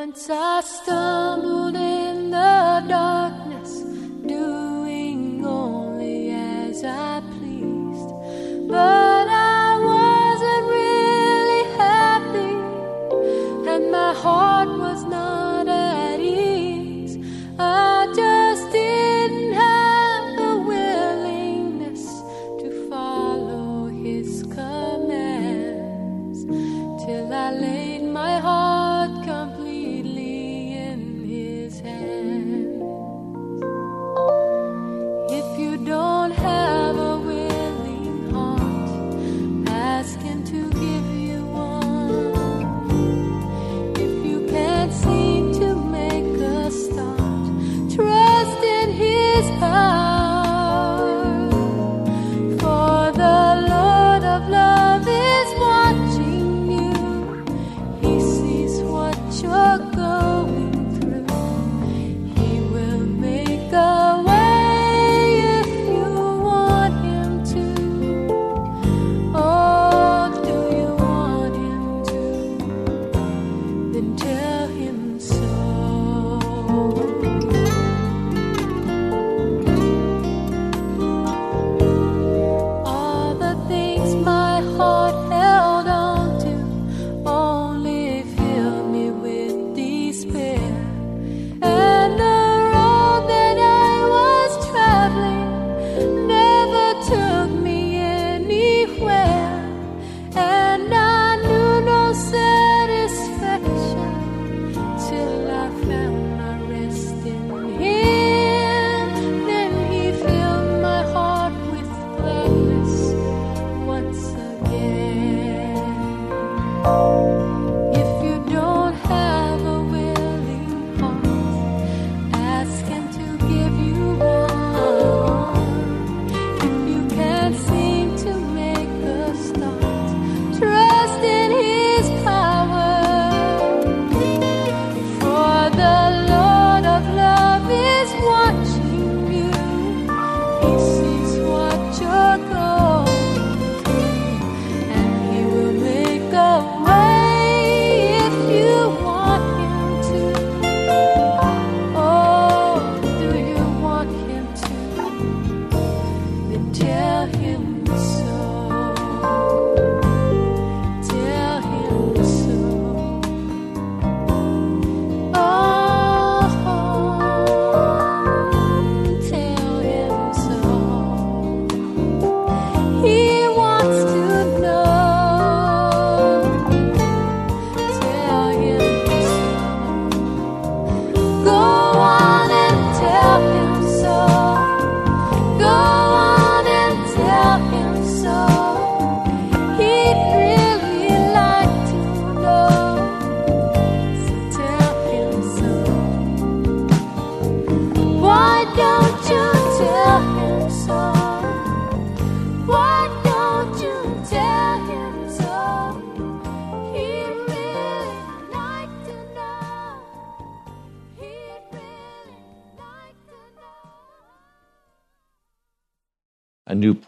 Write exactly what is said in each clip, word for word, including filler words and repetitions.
Once I stumbled in the darkness, doing only as I pleased, but I wasn't really happy, and my heart was not at ease. I just didn't have the willingness to follow his commands, till I laid my heart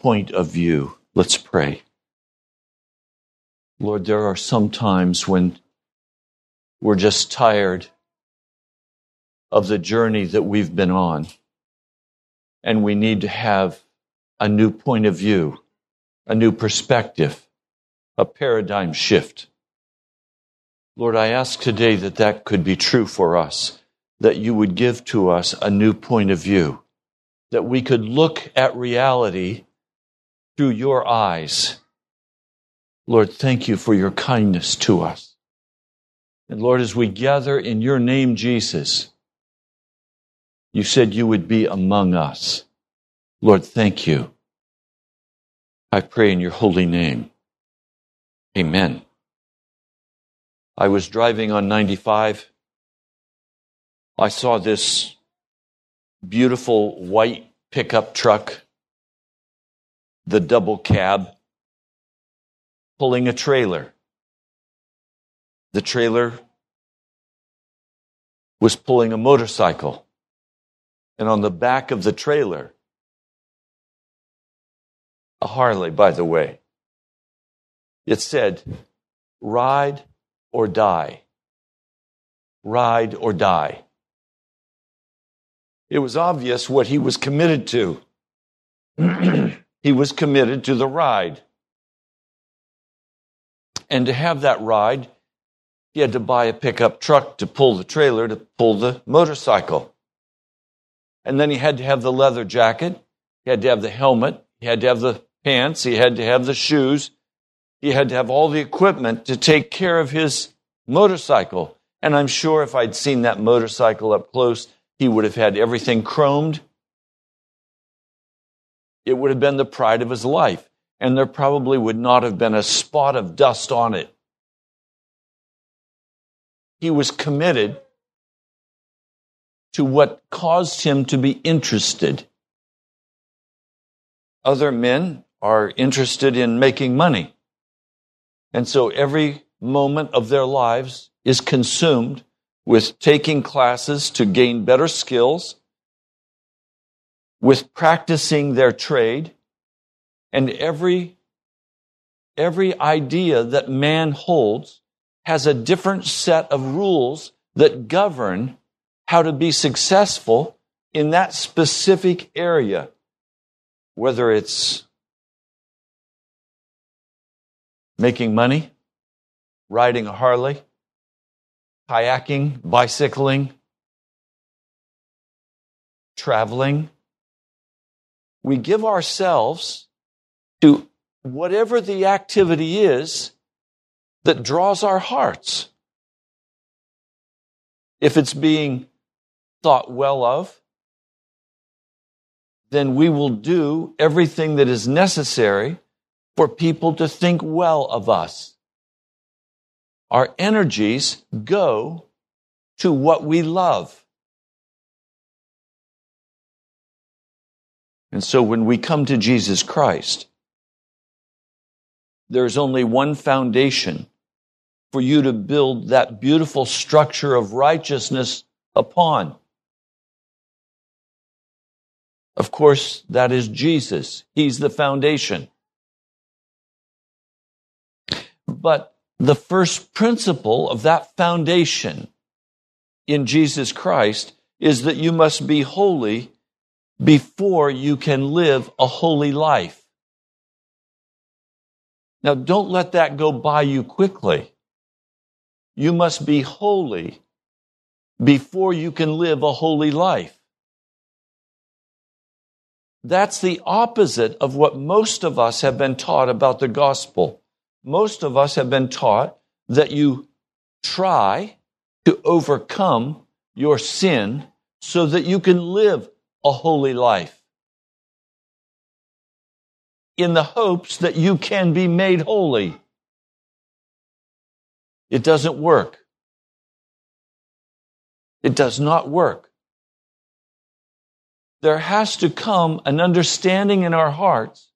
point of view. Let's pray. Lord, there are some times when we're just tired of the journey that we've been on, and we need to have a new point of view, a new perspective, a paradigm shift. Lord, I ask today that that could be true for us, that you would give to us a new point of view, that we could look at reality through your eyes. Lord, thank you for your kindness to us. And Lord, as we gather in your name, Jesus, you said you would be among us. Lord, thank you. I pray in your holy name. Amen. I was driving on ninety-five. I saw this beautiful white pickup truck, the double cab, pulling a trailer. The trailer was pulling a motorcycle, and on the back of the trailer, a Harley, by the way, it said, "Ride or die." ride, or die. It was obvious what he was committed to. He was committed to the ride. And to have that ride, he had to buy a pickup truck to pull the trailer, to pull the motorcycle. And then he had to have the leather jacket. He had to have the helmet. He had to have the pants. He had to have the shoes. He had to have all the equipment to take care of his motorcycle. And I'm sure if I'd seen that motorcycle up close, he would have had everything chromed. It would have been the pride of his life. And there probably would not have been a spot of dust on it. He was committed to what caused him to be interested. Other men are interested in making money. And so every moment of their lives is consumed with taking classes to gain better skills, with practicing their trade, and every, every idea that man holds has a different set of rules that govern how to be successful in that specific area, whether it's making money, riding a Harley, kayaking, bicycling, traveling. We give ourselves to whatever the activity is that draws our hearts. If it's being thought well of, then we will do everything that is necessary for people to think well of us. Our energies go to what we love. And so when we come to Jesus Christ, there's only one foundation for you to build that beautiful structure of righteousness upon. Of course, that is Jesus. He's the foundation. But the first principle of that foundation in Jesus Christ is that you must be holy before you can live a holy life. Now, don't let that go by you quickly. You must be holy before you can live a holy life. That's the opposite of what most of us have been taught about the gospel. Most of us have been taught that you try to overcome your sin so that you can live a holy life in the hopes that you can be made holy. It doesn't work. It does not work. There has to come an understanding in our hearts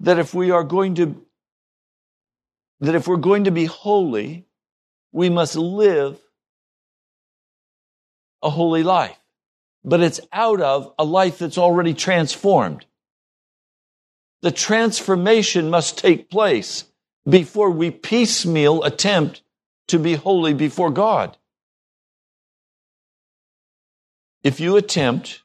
that if we are going to that if we're going to be holy, we must live a holy life. But it's out of a life that's already transformed. The transformation must take place before we piecemeal attempt to be holy before God. If you attempt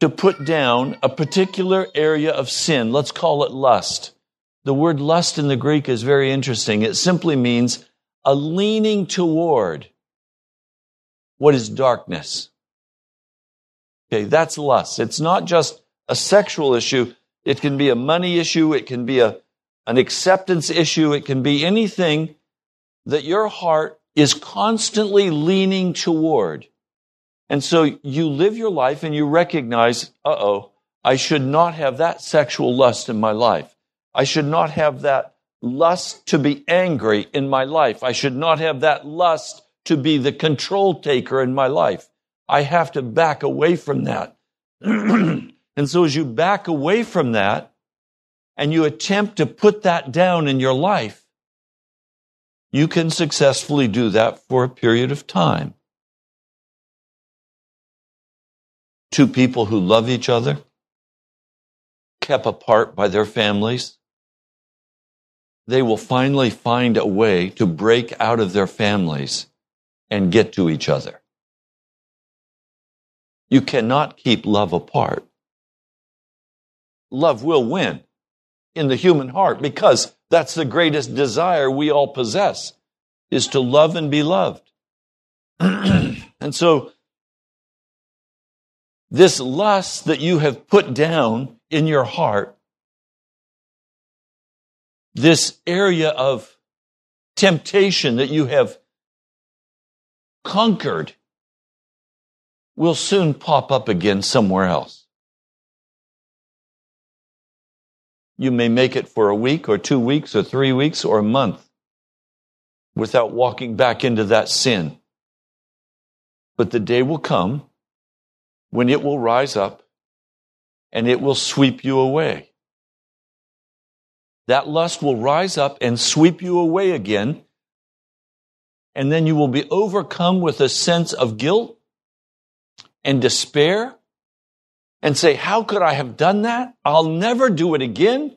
to put down a particular area of sin, let's call it lust. The word lust in the Greek is very interesting. It simply means a leaning toward what is darkness. Okay, that's lust. It's not just a sexual issue. It can be a money issue. It can be a, an acceptance issue. It can be anything that your heart is constantly leaning toward. And so you live your life and you recognize, uh-oh, I should not have that sexual lust in my life. I should not have that lust to be angry in my life. I should not have that lust to be the control taker in my life. I have to back away from that. And so as you back away from that and you attempt to put that down in your life, you can successfully do that for a period of time. Two people who love each other, kept apart by their families, they will finally find a way to break out of their families and get to each other. You cannot keep love apart. Love will win in the human heart because that's the greatest desire we all possess, is to love and be loved. And so this lust that you have put down in your heart, this area of temptation that you have conquered, will soon pop up again somewhere else. You may make it for a week or two weeks or three weeks or a month without walking back into that sin. But the day will come when it will rise up and it will sweep you away. That lust will rise up and sweep you away again, and then you will be overcome with a sense of guilt and despair and say, how could I have done that? I'll never do it again,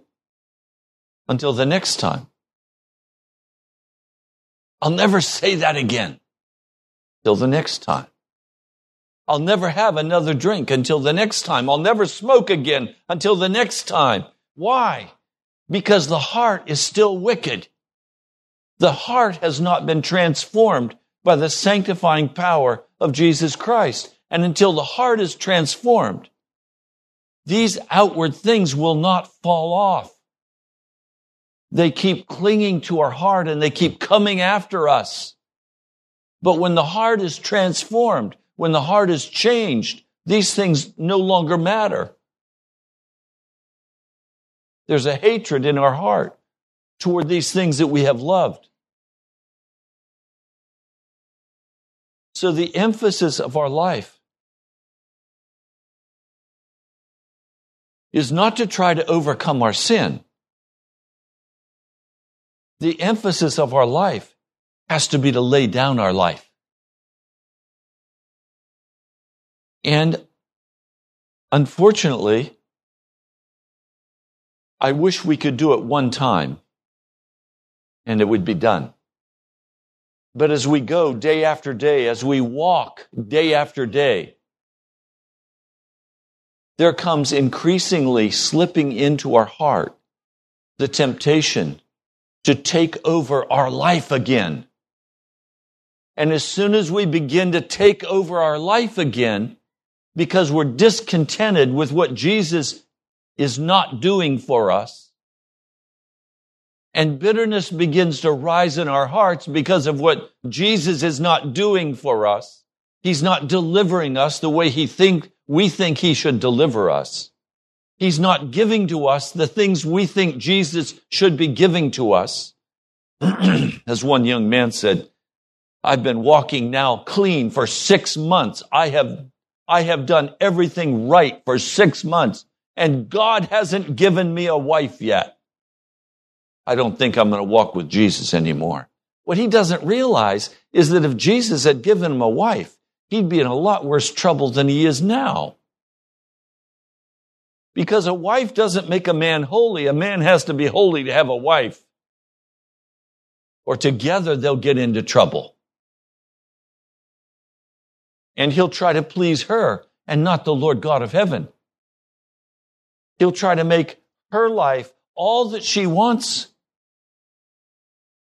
until the next time. I'll never say that again till the next time. I'll never have another drink until the next time. I'll never smoke again until the next time. Why? Because the heart is still wicked. The heart has not been transformed by the sanctifying power of Jesus Christ. And until the heart is transformed, these outward things will not fall off. They keep clinging to our heart and they keep coming after us. But when the heart is transformed, when the heart is changed, these things no longer matter. There's a hatred in our heart toward these things that we have loved. So the emphasis of our life is not to try to overcome our sin. The emphasis of our life has to be to lay down our life. And unfortunately, I wish we could do it one time and it would be done. But as we go day after day, as we walk day after day, there comes increasingly slipping into our heart the temptation to take over our life again. And as soon as we begin to take over our life again, because we're discontented with what Jesus is not doing for us, and bitterness begins to rise in our hearts because of what Jesus is not doing for us. He's not delivering us the way he think we think he should deliver us. He's not giving to us the things we think Jesus should be giving to us. As one young man said, I've been walking now clean for six months. I have, I have done everything right for six months. And God hasn't given me a wife yet. I don't think I'm going to walk with Jesus anymore. What he doesn't realize is that if Jesus had given him a wife, he'd be in a lot worse trouble than he is now. Because a wife doesn't make a man holy. A man has to be holy to have a wife, or together they'll get into trouble. And he'll try to please her and not the Lord God of heaven. He'll try to make her life all that she wants,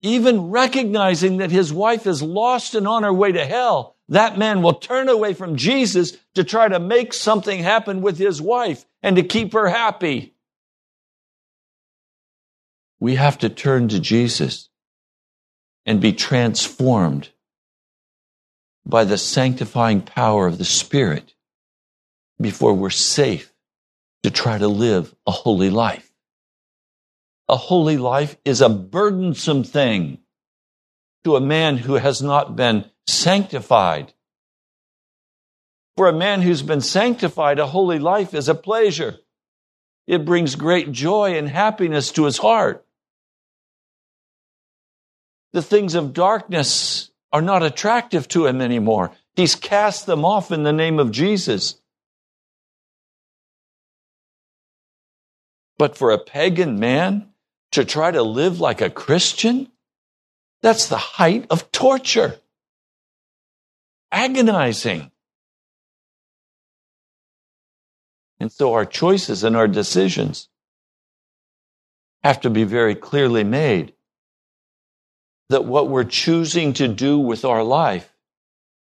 even recognizing that his wife is lost and on her way to hell. That man will turn away from Jesus to try to make something happen with his wife and to keep her happy. We have to turn to Jesus and be transformed by the sanctifying power of the Spirit before we're safe to try to live a holy life. A holy life is a burdensome thing to a man who has not been sanctified. For a man who's been sanctified, a holy life is a pleasure. It brings great joy and happiness to his heart. The things of darkness are not attractive to him anymore. He's cast them off in the name of Jesus. But for a pagan man to try to live like a Christian, that's the height of torture. agonizing. And so our choices and our decisions have to be very clearly made, that what we're choosing to do with our life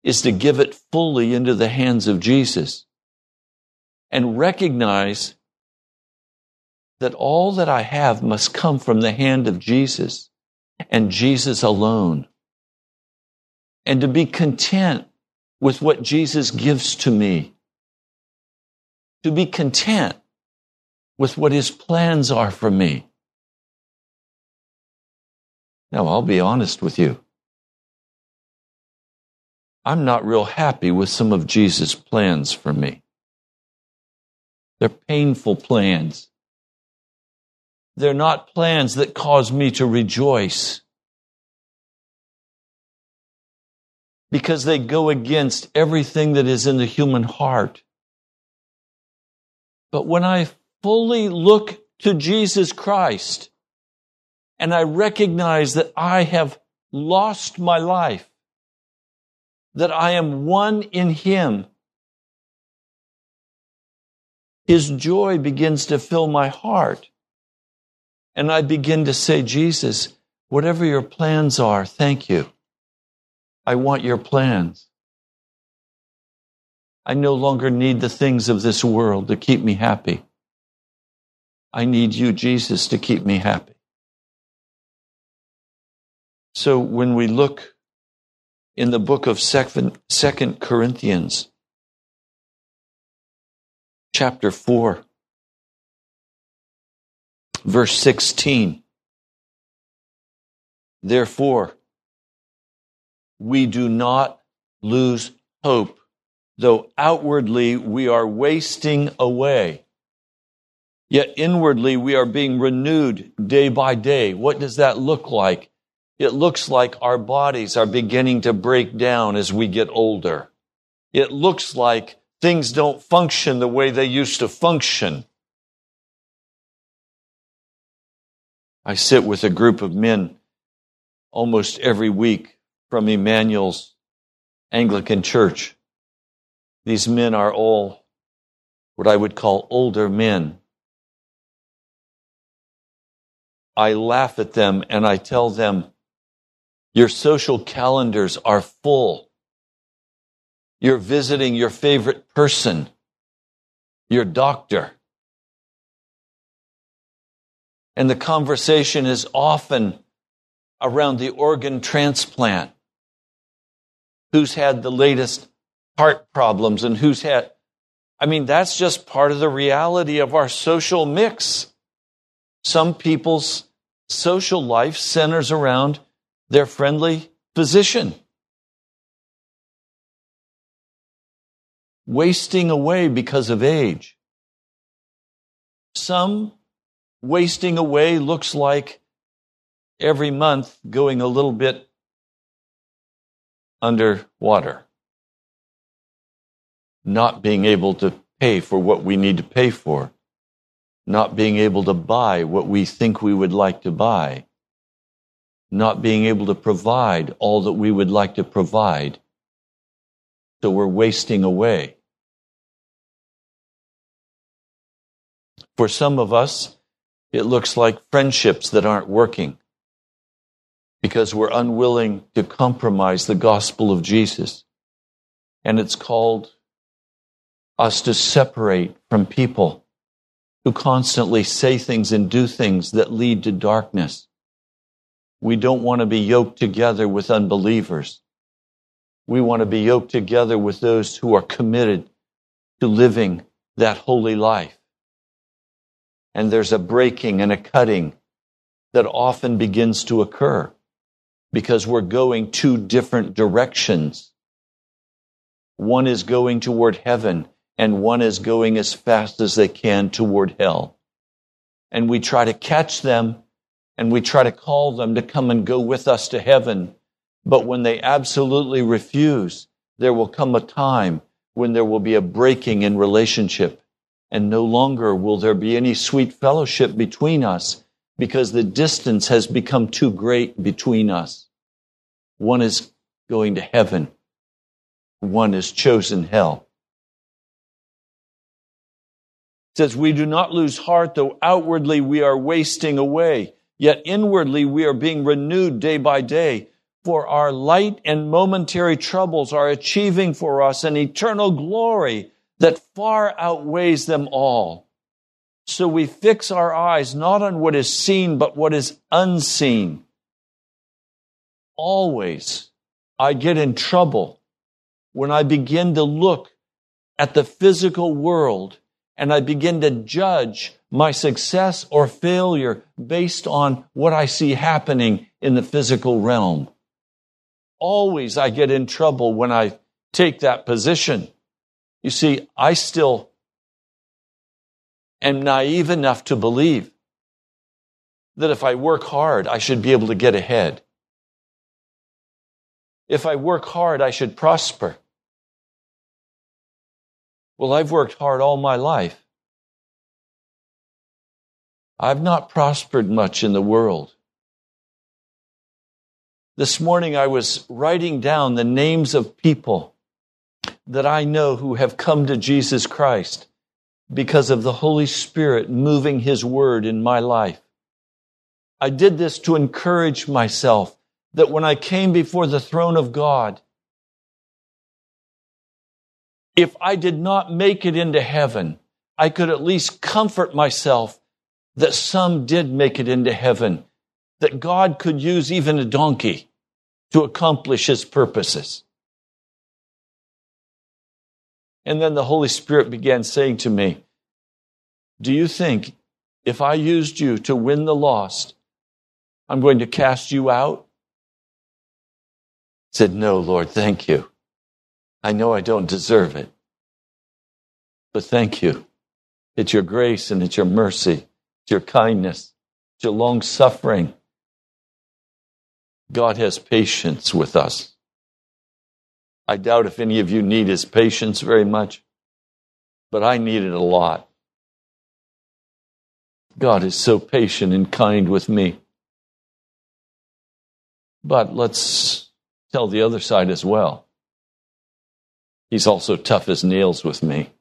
is to give it fully into the hands of Jesus and recognize that all that I have must come from the hand of Jesus and Jesus alone, and to be content with what Jesus gives to me, to be content with what his plans are for me. Now, I'll be honest with you. I'm not real happy with some of Jesus' plans for me. They're painful plans. They're not plans that cause me to rejoice, because they go against everything that is in the human heart. But when I fully look to Jesus Christ, and I recognize that I have lost my life, that I am one in him, his joy begins to fill my heart. And I begin to say, Jesus, whatever your plans are, thank you. I want your plans. I no longer need the things of this world to keep me happy. I need you, Jesus, to keep me happy. So when we look in the book of Second Corinthians, chapter four, verse sixteen, therefore, we do not lose hope, though outwardly we are wasting away, yet inwardly we are being renewed day by day. What does that look like? It looks like our bodies are beginning to break down as we get older. It looks like things don't function the way they used to function. I sit with a group of men almost every week from Emmanuel's Anglican Church. These men are all what I would call older men. I laugh at them and I tell them, your social calendars are full. You're visiting your favorite person, your doctor. And the conversation is often around the organ transplant. Who's had the latest heart problems and who's had... I mean, that's just part of the reality of our social mix. Some people's social life centers around their friendly physician. Wasting away because of age. Some wasting away looks like every month going a little bit underwater, not being able to pay for what we need to pay for, not being able to buy what we think we would like to buy, not being able to provide all that we would like to provide. So we're wasting away. For some of us, it looks like friendships that aren't working because we're unwilling to compromise the gospel of Jesus. And it's called us to separate from people who constantly say things and do things that lead to darkness. We don't want to be yoked together with unbelievers. We want to be yoked together with those who are committed to living that holy life. And there's a breaking and a cutting that often begins to occur because we're going two different directions. One is going toward heaven, and one is going as fast as they can toward hell. And we try to catch them, and we try to call them to come and go with us to heaven. But when they absolutely refuse, there will come a time when there will be a breaking in relationship, and no longer will there be any sweet fellowship between us because the distance has become too great between us. One is going to heaven, one has chosen hell. It says, we do not lose heart, though outwardly we are wasting away, yet inwardly we are being renewed day by day. For our light and momentary troubles are achieving for us an eternal glory that far outweighs them all. So we fix our eyes not on what is seen, but what is unseen. Always, I get in trouble when I begin to look at the physical world and I begin to judge my success or failure based on what I see happening in the physical realm. Always I get in trouble when I take that position. You see, I still am naive enough to believe that if I work hard, I should be able to get ahead. If I work hard, I should prosper. Well, I've worked hard all my life. I've not prospered much in the world. This morning I was writing down the names of people that I know who have come to Jesus Christ because of the Holy Spirit moving His Word in my life. I did this to encourage myself that when I came before the throne of God, if I did not make it into heaven, I could at least comfort myself that some did make it into heaven, that God could use even a donkey to accomplish His purposes. And then the Holy Spirit began saying to me, do you think if I used you to win the lost, I'm going to cast you out? I said, no, Lord, thank you. I know I don't deserve it, but thank you. It's your grace and it's your mercy, it's your kindness, it's your long suffering. God has patience with us. I doubt if any of you need His patience very much, but I need it a lot. God is so patient and kind with me. But let's tell the other side as well. He's also tough as nails with me,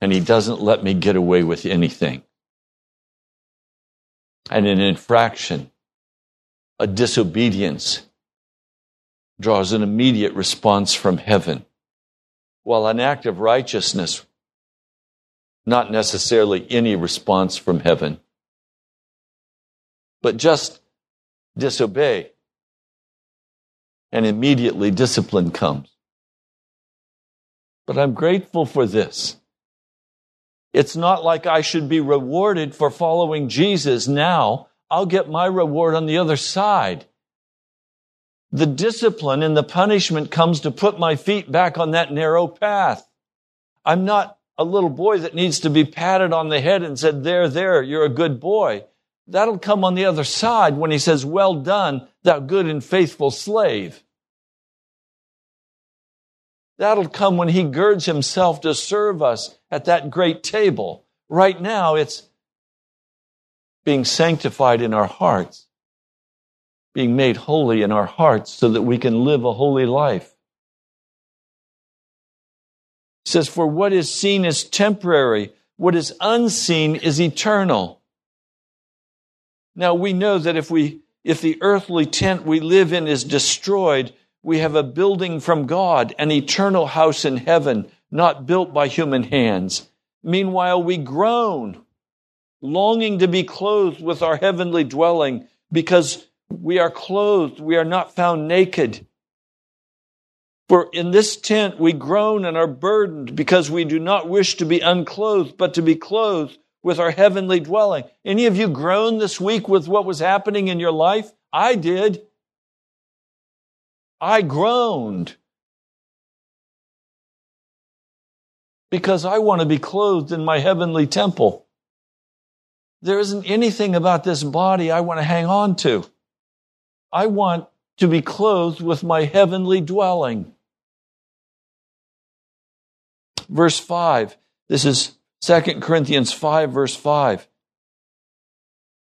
and He doesn't let me get away with anything. And an infraction, a disobedience draws an immediate response from heaven, while an act of righteousness, not necessarily any response from heaven. But just disobey, and immediately discipline comes. But I'm grateful for this. It's not like I should be rewarded for following Jesus now. I'll get my reward on the other side. The discipline and the punishment comes to put my feet back on that narrow path. I'm not a little boy that needs to be patted on the head and said, there, there, you're a good boy. That'll come on the other side when He says, well done, thou good and faithful slave. That'll come when He girds Himself to serve us at that great table. Right now, it's being sanctified in our hearts, being made holy in our hearts so that we can live a holy life. It says, for what is seen is temporary, what is unseen is eternal. Now we know that if we, if the earthly tent we live in is destroyed, we have a building from God, an eternal house in heaven, not built by human hands. Meanwhile, we groan, longing to be clothed with our heavenly dwelling, because we are clothed, we are not found naked. For in this tent we groan and are burdened because we do not wish to be unclothed, but to be clothed with our heavenly dwelling. Any of you groan this week with what was happening in your life? I did. I groaned because I want to be clothed in my heavenly temple. There isn't anything about this body I want to hang on to. I want to be clothed with my heavenly dwelling. Verse five, this is Second Corinthians five, verse five.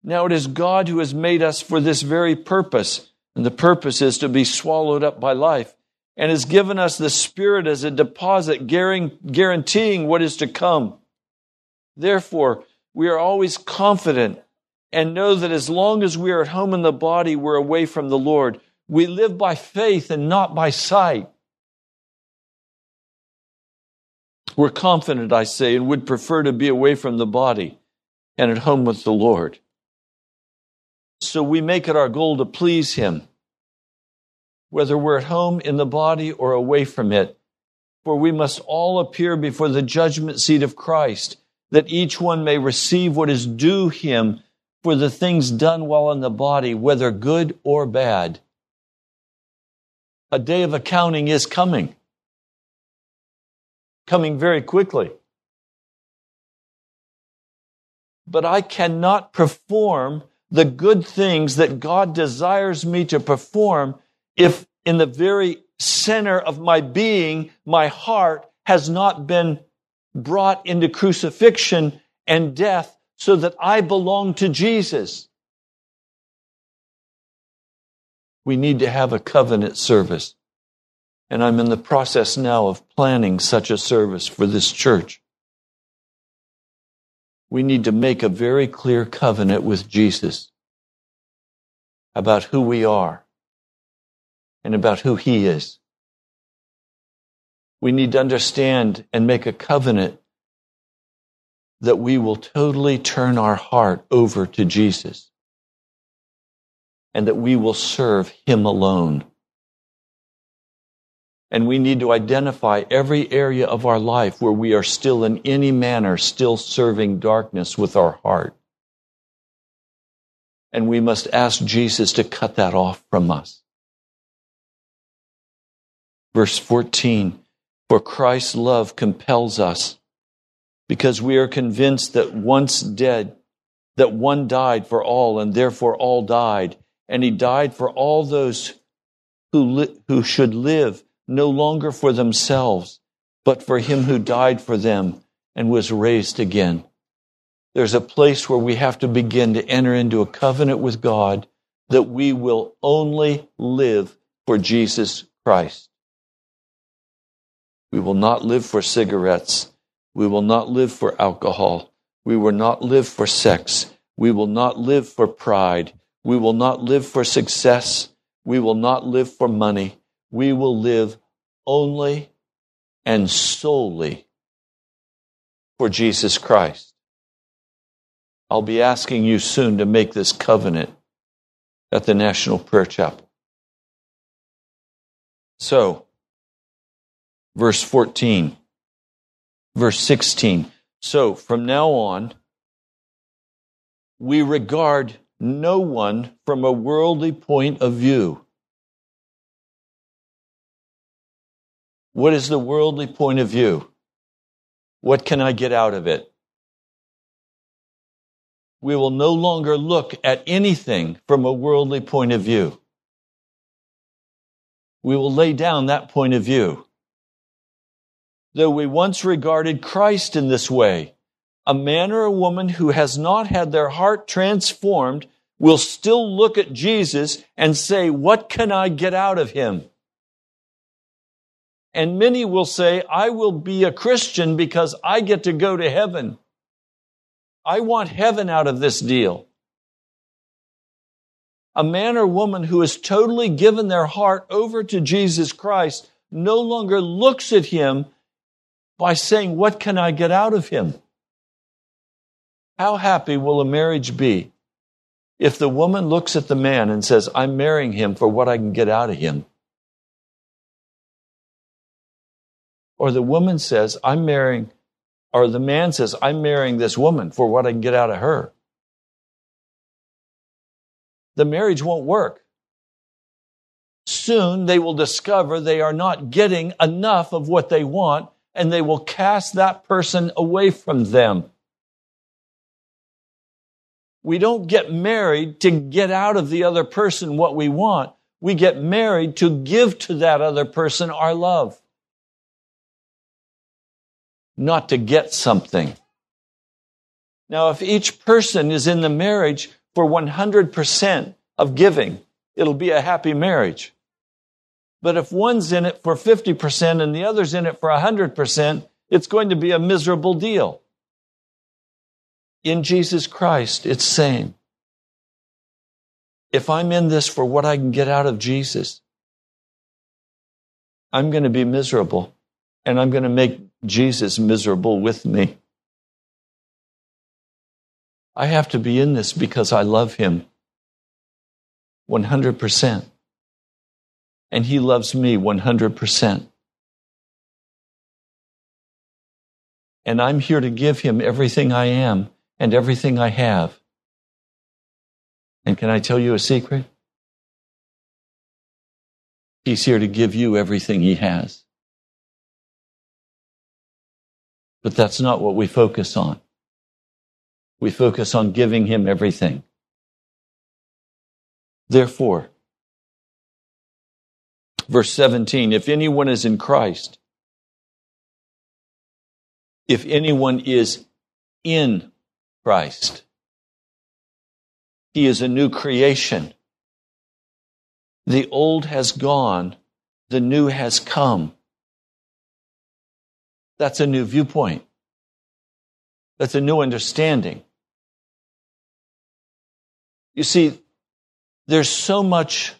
Now it is God who has made us for this very purpose, and the purpose is to be swallowed up by life. and has given us the Spirit as a deposit, guaranteeing what is to come. Therefore, we are always confident and know that as long as we are at home in the body, we're away from the Lord. We live by faith and not by sight. We're confident, I say, and would prefer to be away from the body and at home with the Lord. So we make it our goal to please Him, whether we're at home in the body or away from it. For we must all appear before the judgment seat of Christ, that each one may receive what is due him for the things done while in the body, whether good or bad. A day of accounting is coming, coming very quickly. But I cannot perform the good things that God desires me to perform if in the very center of my being, my heart has not been brought into crucifixion and death so that I belong to Jesus. We need to have a covenant service. And I'm in the process now of planning such a service for this church. We need to make a very clear covenant with Jesus about who we are and about who He is. We need to understand and make a covenant that we will totally turn our heart over to Jesus and that we will serve Him alone. And we need to identify every area of our life where we are still in any manner still serving darkness with our heart. And we must ask Jesus to cut that off from us. Verse fourteen, for Christ's love compels us, because we are convinced that once dead, that one died for all, and therefore all died, and He died for all those who li- who should live, no longer for themselves, but for Him who died for them and was raised again. There's a place where we have to begin to enter into a covenant with God that we will only live for Jesus Christ. We will not live for cigarettes. We will not live for alcohol. We will not live for sex. We will not live for pride. We will not live for success. We will not live for money. We will live only and solely for Jesus Christ. I'll be asking you soon to make this covenant at the National Prayer Chapel. So, verse fourteen, verse sixteen. So from now on, we regard no one from a worldly point of view. What is the worldly point of view? What can I get out of it? We will no longer look at anything from a worldly point of view. We will lay down that point of view. Though we once regarded Christ in this way, a man or a woman who has not had their heart transformed will still look at Jesus and say, what can I get out of Him? And many will say, I will be a Christian because I get to go to heaven. I want heaven out of this deal. A man or woman who has totally given their heart over to Jesus Christ no longer looks at Him by saying, what can I get out of Him? How happy will a marriage be if the woman looks at the man and says, I'm marrying him for what I can get out of him? Or the woman says, I'm marrying, or the man says, I'm marrying this woman for what I can get out of her. The marriage won't work. Soon they will discover they are not getting enough of what they want, and they will cast that person away from them. We don't get married to get out of the other person what we want. We get married to give to that other person our love. Not to get something. Now, if each person is in the marriage for one hundred percent of giving, it'll be a happy marriage. But if one's in it for fifty percent and the other's in it for one hundred percent, it's going to be a miserable deal. In Jesus Christ, it's same. If I'm in this for what I can get out of Jesus, I'm going to be miserable, and I'm going to make Jesus miserable with me. I have to be in this because I love him one hundred percent, and he loves me one hundred percent. And I'm here to give him everything I am and everything I have. And can I tell you a secret? He's here to give you everything he has. But that's not what we focus on. We focus on giving him everything. Therefore, verse seventeen, if anyone is in Christ, if anyone is in Christ, he is a new creation. The old has gone, the new has come. That's a new viewpoint. That's a new understanding. You see, there's so much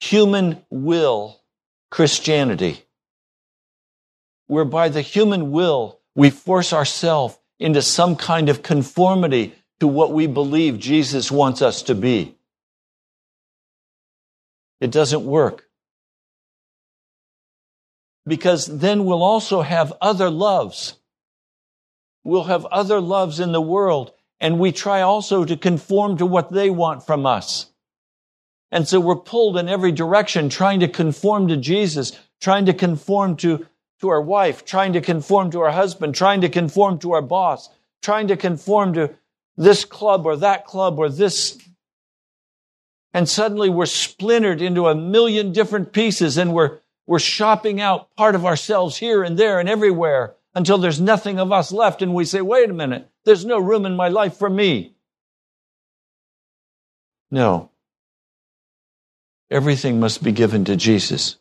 human will Christianity, where by the human will, we force ourselves into some kind of conformity to what we believe Jesus wants us to be. It doesn't work. Because then we'll also have other loves. We'll have other loves in the world, and we try also to conform to what they want from us. And so we're pulled in every direction, trying to conform to Jesus, trying to conform to to our wife, trying to conform to our husband, trying to conform to our boss, trying to conform to this club or that club or this. And suddenly we're splintered into a million different pieces, and we're we're shopping out part of ourselves here and there and everywhere until there's nothing of us left. And we say, wait a minute, there's no room in my life for me. No. Everything must be given to Jesus.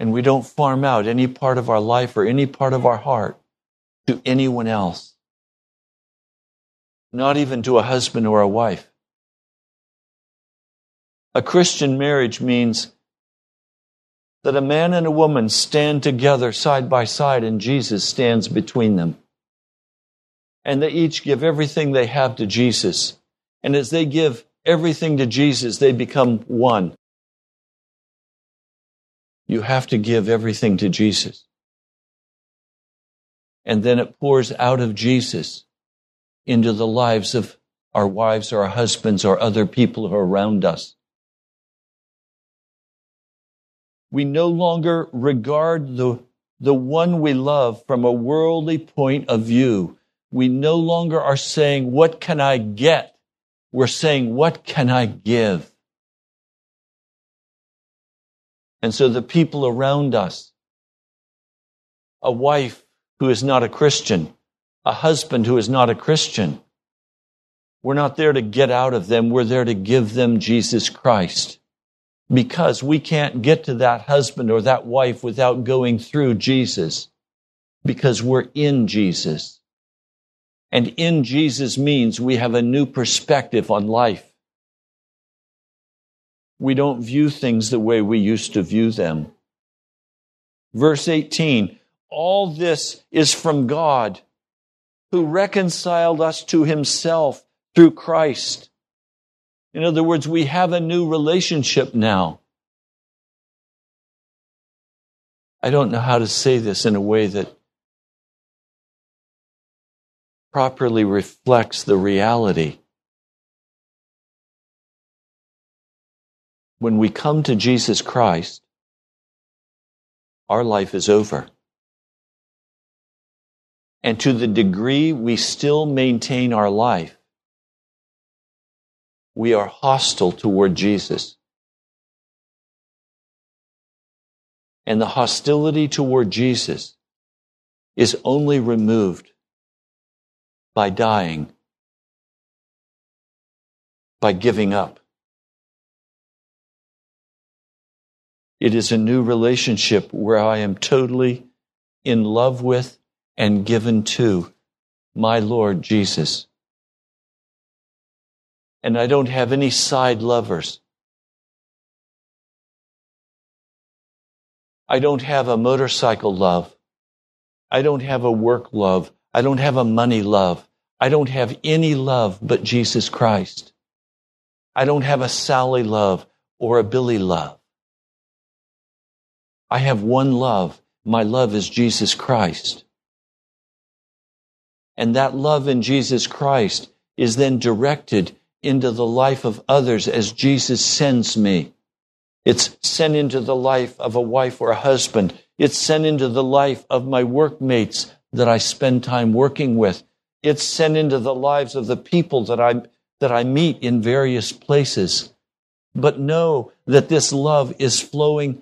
And we don't farm out any part of our life or any part of our heart to anyone else. Not even to a husband or a wife. A Christian marriage means that a man and a woman stand together side by side and Jesus stands between them. And they each give everything they have to Jesus. And as they give everything to Jesus, they become one. You have to give everything to Jesus. And then it pours out of Jesus into the lives of our wives or our husbands or other people who are around us. We no longer regard the, the one we love from a worldly point of view. We no longer are saying, what can I get? We're saying, what can I give? And so the people around us, a wife who is not a Christian, a husband who is not a Christian, we're not there to get out of them. We're there to give them Jesus Christ, because we can't get to that husband or that wife without going through Jesus, because we're in Jesus. And in Jesus means we have a new perspective on life. We don't view things the way we used to view them. Verse eighteen, all this is from God, who reconciled us to himself through Christ. In other words, we have a new relationship now. I don't know how to say this in a way that properly reflects the reality. When we come to Jesus Christ, our life is over. And to the degree we still maintain our life, we are hostile toward Jesus. And the hostility toward Jesus is only removed by dying, by giving up. It is a new relationship where I am totally in love with and given to my Lord Jesus. And I don't have any side lovers. I don't have a motorcycle love. I don't have a work love. I don't have a money love. I don't have any love but Jesus Christ. I don't have a Sally love or a Billy love. I have one love. My love is Jesus Christ. And that love in Jesus Christ is then directed into the life of others as Jesus sends me. It's sent into the life of a wife or a husband. It's sent into the life of my workmates that I spend time working with. It's sent into the lives of the people that I that I meet in various places. But know that this love is flowing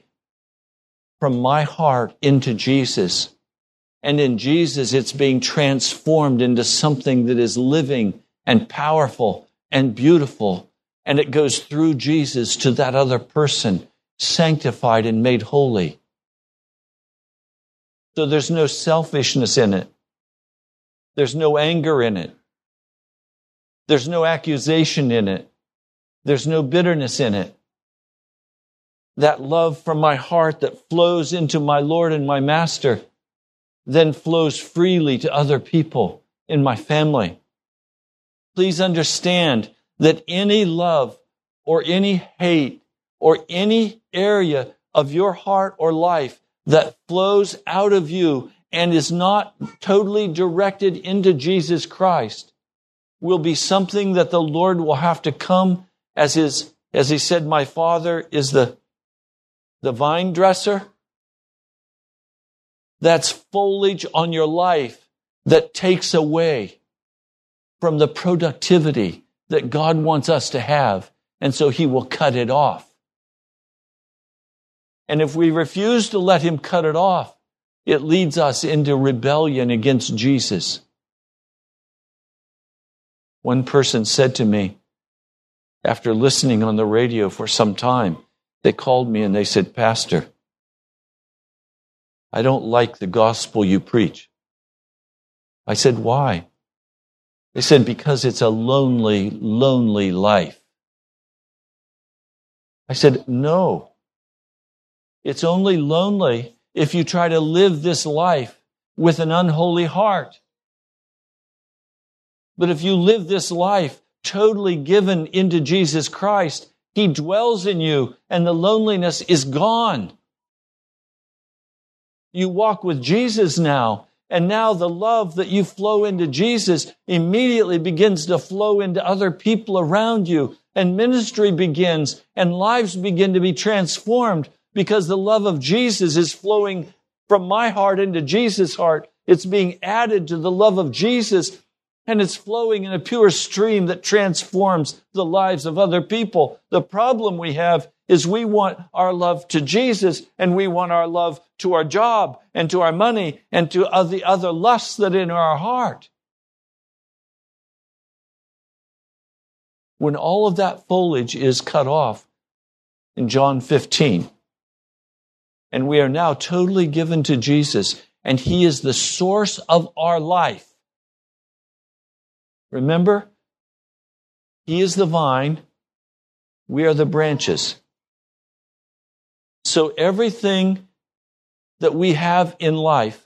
from my heart into Jesus. And in Jesus, it's being transformed into something that is living and powerful and beautiful, and it goes through Jesus to that other person, sanctified and made holy. So there's no selfishness in it. There's no anger in it. There's no accusation in it. There's no bitterness in it. That love from my heart that flows into my Lord and my Master then flows freely to other people in my family. Please understand that any love or any hate or any area of your heart or life that flows out of you and is not totally directed into Jesus Christ will be something that the Lord will have to come as his, as he said, my Father is the, the vine dresser. That's foliage on your life that takes away from the productivity that God wants us to have, and so he will cut it off. And if we refuse to let him cut it off, it leads us into rebellion against Jesus. One person said to me, after listening on the radio for some time, they called me and they said, Pastor, I don't like the gospel you preach. I said, why? They said, because it's a lonely, lonely life. I said, no. It's only lonely if you try to live this life with an unholy heart. But if you live this life totally given into Jesus Christ, he dwells in you and the loneliness is gone. You walk with Jesus now. And now the love that you flow into Jesus immediately begins to flow into other people around you. And ministry begins and lives begin to be transformed because the love of Jesus is flowing from my heart into Jesus' heart. It's being added to the love of Jesus and it's flowing in a pure stream that transforms the lives of other people. The problem we have is we want our love to Jesus and we want our love to our job and to our money and to the other lusts that are in our heart. When all of that foliage is cut off in John fifteen, and we are now totally given to Jesus, and he is the source of our life. Remember, he is the vine, we are the branches. So everything that we have in life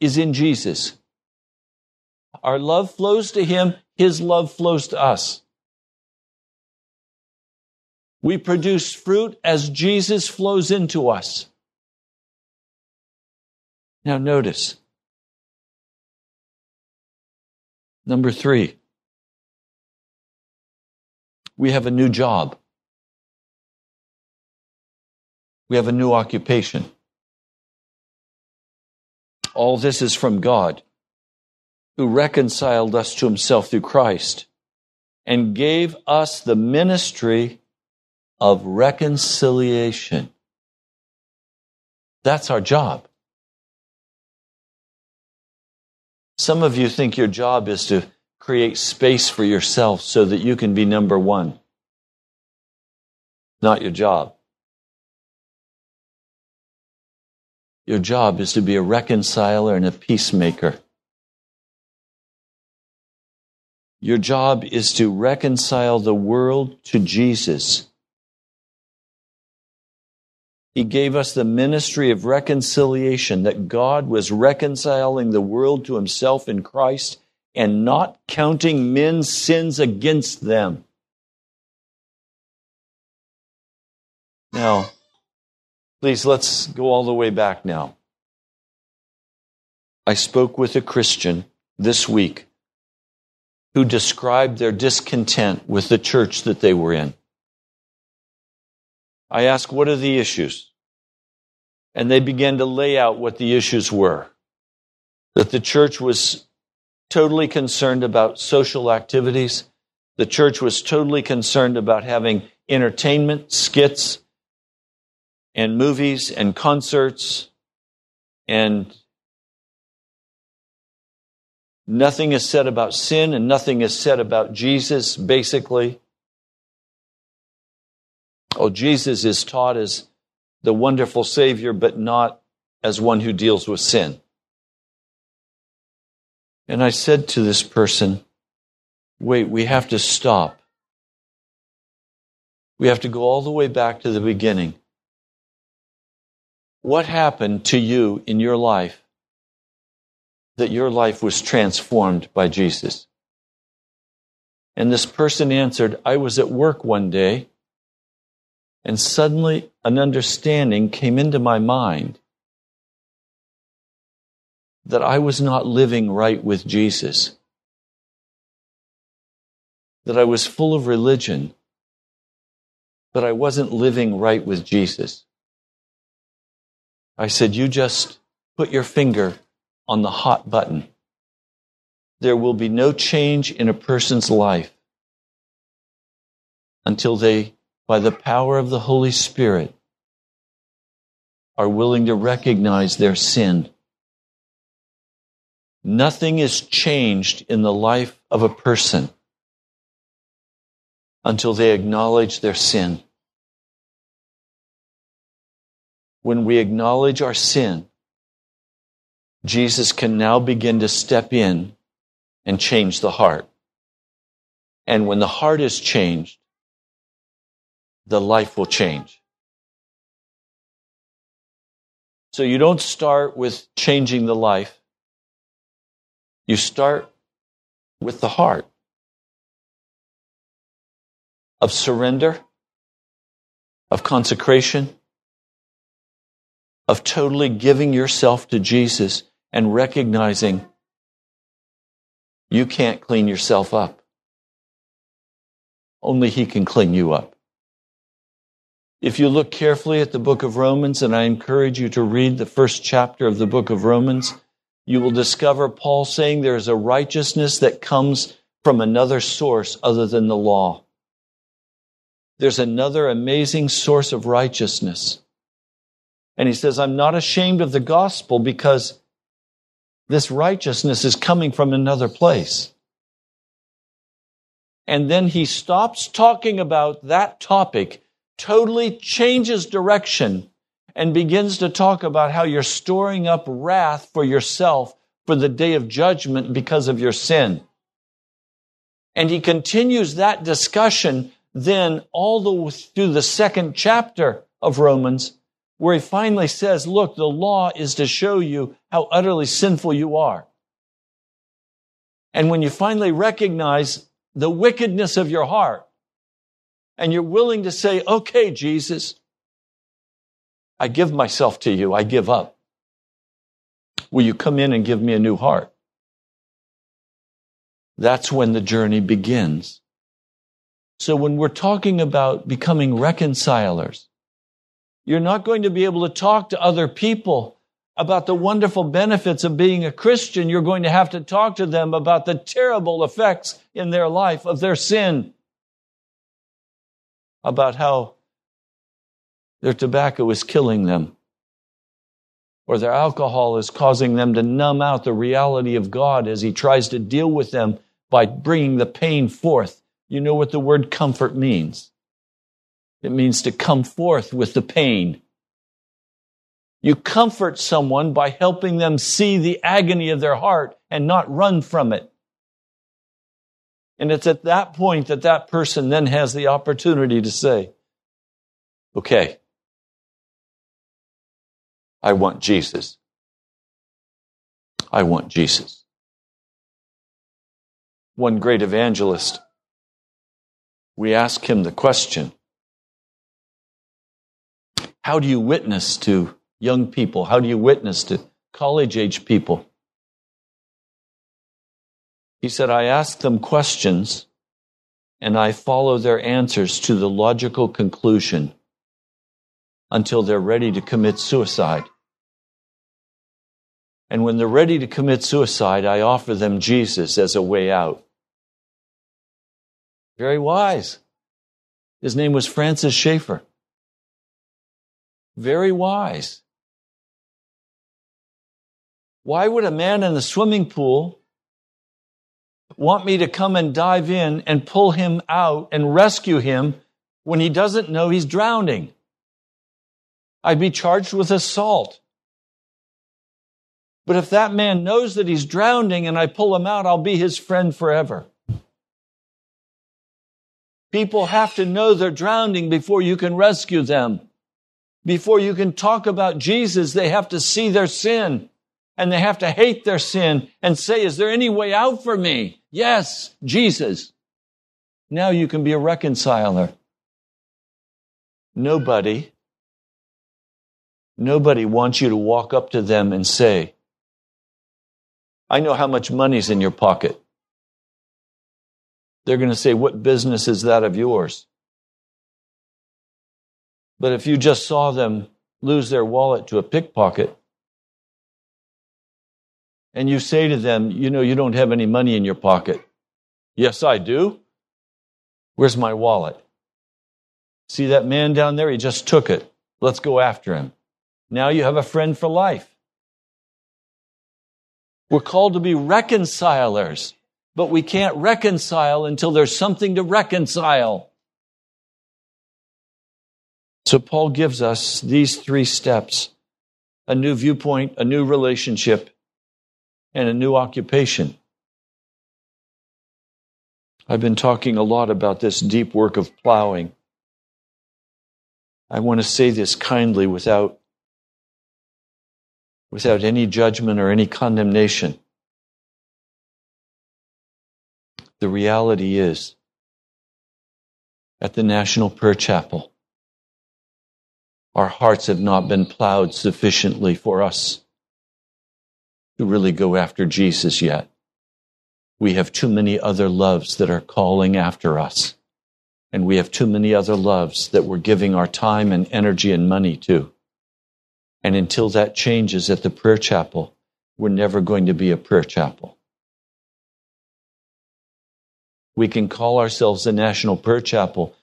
is in Jesus. Our love flows to him. His love flows to us. We produce fruit as Jesus flows into us. Now notice. Number three. We have a new job. We have a new occupation. All this is from God, who reconciled us to himself through Christ and gave us the ministry of reconciliation. That's our job. Some of you think your job is to create space for yourself so that you can be number one. Not your job. Your job is to be a reconciler and a peacemaker. Your job is to reconcile the world to Jesus. He gave us the ministry of reconciliation, that God was reconciling the world to himself in Christ and not counting men's sins against them. Now, please, let's go all the way back now. I spoke with a Christian this week who described their discontent with the church that they were in. I asked, what are the issues? And they began to lay out what the issues were. That the church was totally concerned about social activities. The church was totally concerned about having entertainment, skits, and movies, and concerts, and nothing is said about sin, and nothing is said about Jesus, basically. Oh, Jesus is taught as the wonderful Savior, but not as one who deals with sin. And I said to this person, wait, we have to stop. We have to go all the way back to the beginning. What happened to you in your life that your life was transformed by Jesus? And this person answered, I was at work one day, and suddenly an understanding came into my mind that I was not living right with Jesus, that I was full of religion, but I wasn't living right with Jesus. I said, you just put your finger on the hot button. There will be no change in a person's life until they, by the power of the Holy Spirit, are willing to recognize their sin. Nothing is changed in the life of a person until they acknowledge their sin. When we acknowledge our sin, Jesus can now begin to step in and change the heart. And when the heart is changed, the life will change. So you don't start with changing the life. You start with the heart of surrender, of consecration, of totally giving yourself to Jesus and recognizing you can't clean yourself up. Only he can clean you up. If you look carefully at the book of Romans, and I encourage you to read the first chapter of the book of Romans, you will discover Paul saying there is a righteousness that comes from another source other than the law. There's another amazing source of righteousness. And he says, I'm not ashamed of the gospel because this righteousness is coming from another place. And then he stops talking about that topic, totally changes direction, and begins to talk about how you're storing up wrath for yourself for the day of judgment because of your sin. And he continues that discussion then all the way through the second chapter of Romans, where he finally says, look, the law is to show you how utterly sinful you are. And when you finally recognize the wickedness of your heart, and you're willing to say, okay, Jesus, I give myself to you, I give up. Will you come in and give me a new heart? That's when the journey begins. So when we're talking about becoming reconcilers, you're not going to be able to talk to other people about the wonderful benefits of being a Christian. You're going to have to talk to them about the terrible effects in their life of their sin, about how their tobacco is killing them, or their alcohol is causing them to numb out the reality of God as he tries to deal with them by bringing the pain forth. You know what the word comfort means. It means to come forth with the pain. You comfort someone by helping them see the agony of their heart and not run from it. And it's at that point that that person then has the opportunity to say, okay, I want Jesus. I want Jesus. One great evangelist, we ask him the question, how do you witness to young people? How do you witness to college-age people? He said, I ask them questions and I follow their answers to the logical conclusion until they're ready to commit suicide. And when they're ready to commit suicide, I offer them Jesus as a way out. Very wise. His name was Francis Schaeffer. Very wise. Why would a man in the swimming pool want me to come and dive in and pull him out and rescue him when he doesn't know he's drowning? I'd be charged with assault. But if that man knows that he's drowning and I pull him out, I'll be his friend forever. People have to know they're drowning before you can rescue them. Before you can talk about Jesus, they have to see their sin and they have to hate their sin and say, is there any way out for me? Yes, Jesus. Now you can be a reconciler. Nobody, nobody wants you to walk up to them and say, I know how much money's in your pocket. They're going to say, what business is that of yours? But if you just saw them lose their wallet to a pickpocket, and you say to them, you know, you don't have any money in your pocket. Yes, I do. Where's my wallet? See that man down there? He just took it. Let's go after him. Now you have a friend for life. We're called to be reconcilers, but we can't reconcile until there's something to reconcile. So Paul gives us these three steps, a new viewpoint, a new relationship, and a new occupation. I've been talking a lot about this deep work of plowing. I want to say this kindly without, without any judgment or any condemnation. The reality is, at the National Prayer Chapel, our hearts have not been plowed sufficiently for us to really go after Jesus yet. We have too many other loves that are calling after us, and we have too many other loves that we're giving our time and energy and money to. And until that changes at the prayer chapel, we're never going to be a prayer chapel. We can call ourselves a National Prayer Chapel,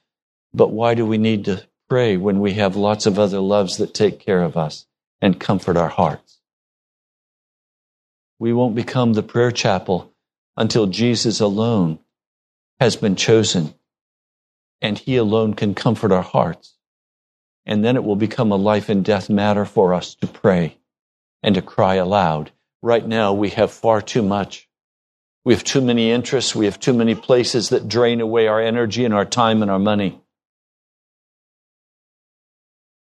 but why do we need to pray when we have lots of other loves that take care of us and comfort our hearts? We won't become the prayer chapel until Jesus alone has been chosen and he alone can comfort our hearts. And then it will become a life and death matter for us to pray and to cry aloud. Right now we have far too much. We have too many interests. We have too many places that drain away our energy and our time and our money.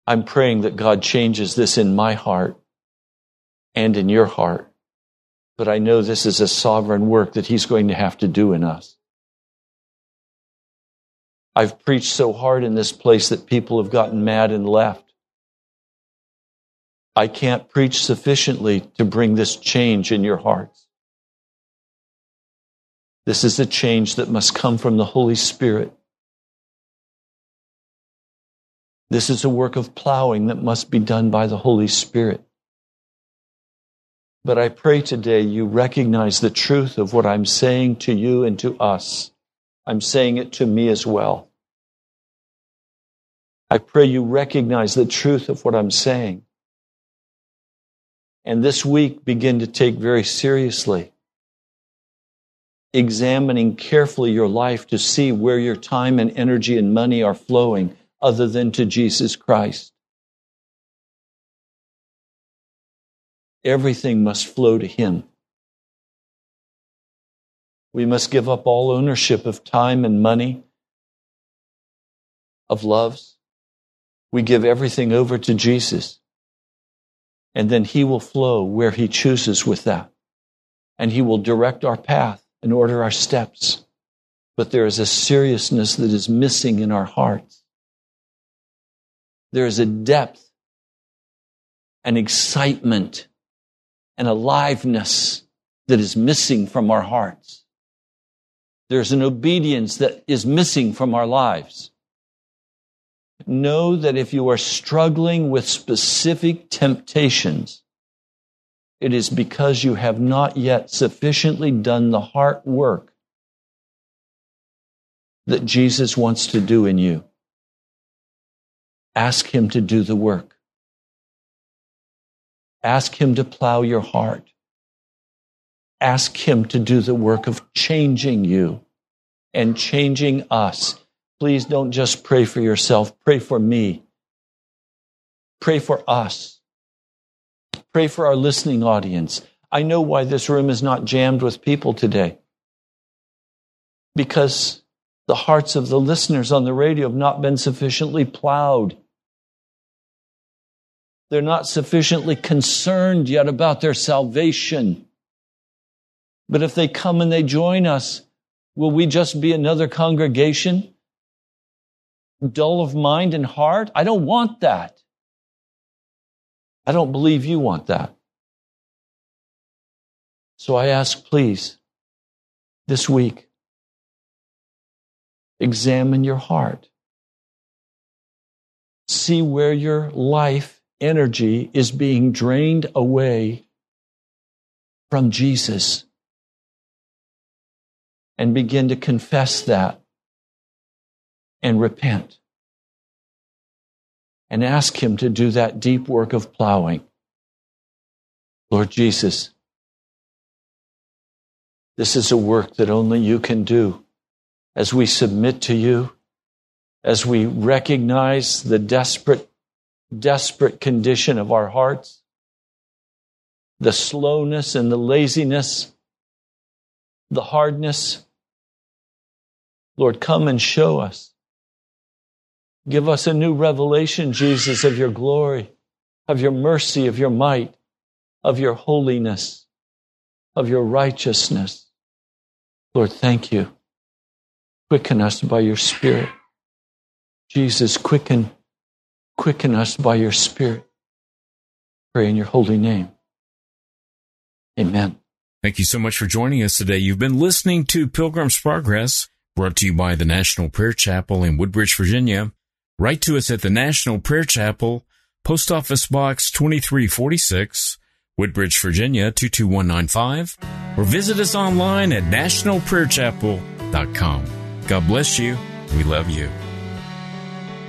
I'm praying that God changes this in my heart and in your heart. But I know this is a sovereign work that he's going to have to do in us. I've preached so hard in this place that people have gotten mad and left. I can't preach sufficiently to bring this change in your hearts. This is the change that must come from the Holy Spirit. This is a work of plowing that must be done by the Holy Spirit. But I pray today you recognize the truth of what I'm saying to you and to us. I'm saying it to me as well. I pray you recognize the truth of what I'm saying. And this week begin to take very seriously, examining carefully your life to see where your time and energy and money are flowing, other than to Jesus Christ. Everything must flow to Him. We must give up all ownership of time and money, of loves. We give everything over to Jesus. And then He will flow where He chooses with that. And He will direct our path and order our steps. But there is a seriousness that is missing in our hearts. There is a depth, an excitement, an aliveness that is missing from our hearts. There's an obedience that is missing from our lives. Know that if you are struggling with specific temptations, it is because you have not yet sufficiently done the heart work that Jesus wants to do in you. Ask Him to do the work. Ask Him to plow your heart. Ask Him to do the work of changing you and changing us. Please don't just pray for yourself. Pray for me. Pray for us. Pray for our listening audience. I know why this room is not jammed with people today. Because the hearts of the listeners on the radio have not been sufficiently plowed. They're not sufficiently concerned yet about their salvation. But if they come and they join us, will we just be another congregation? Dull of mind and heart? I don't want that. I don't believe you want that. So I ask, please, this week, examine your heart. See where your life energy is being drained away from Jesus. And begin to confess that and repent. And ask Him to do that deep work of plowing. Lord Jesus, this is a work that only You can do. As we submit to You, as we recognize the desperate, desperate condition of our hearts, the slowness and the laziness, the hardness, Lord, come and show us. Give us a new revelation, Jesus, of Your glory, of Your mercy, of Your might, of Your holiness, of Your righteousness. Lord, thank You. Quicken us by Your Spirit. Jesus, quicken, quicken us by Your Spirit. Pray in Your holy name. Amen. Thank you so much for joining us today. You've been listening to Pilgrim's Progress, brought to you by the National Prayer Chapel in Woodbridge, Virginia. Write to us at the National Prayer Chapel, Post Office Box twenty-three forty-six, Woodbridge, Virginia two two one nine five, or visit us online at national prayer chapel dot com. God bless you. We love you.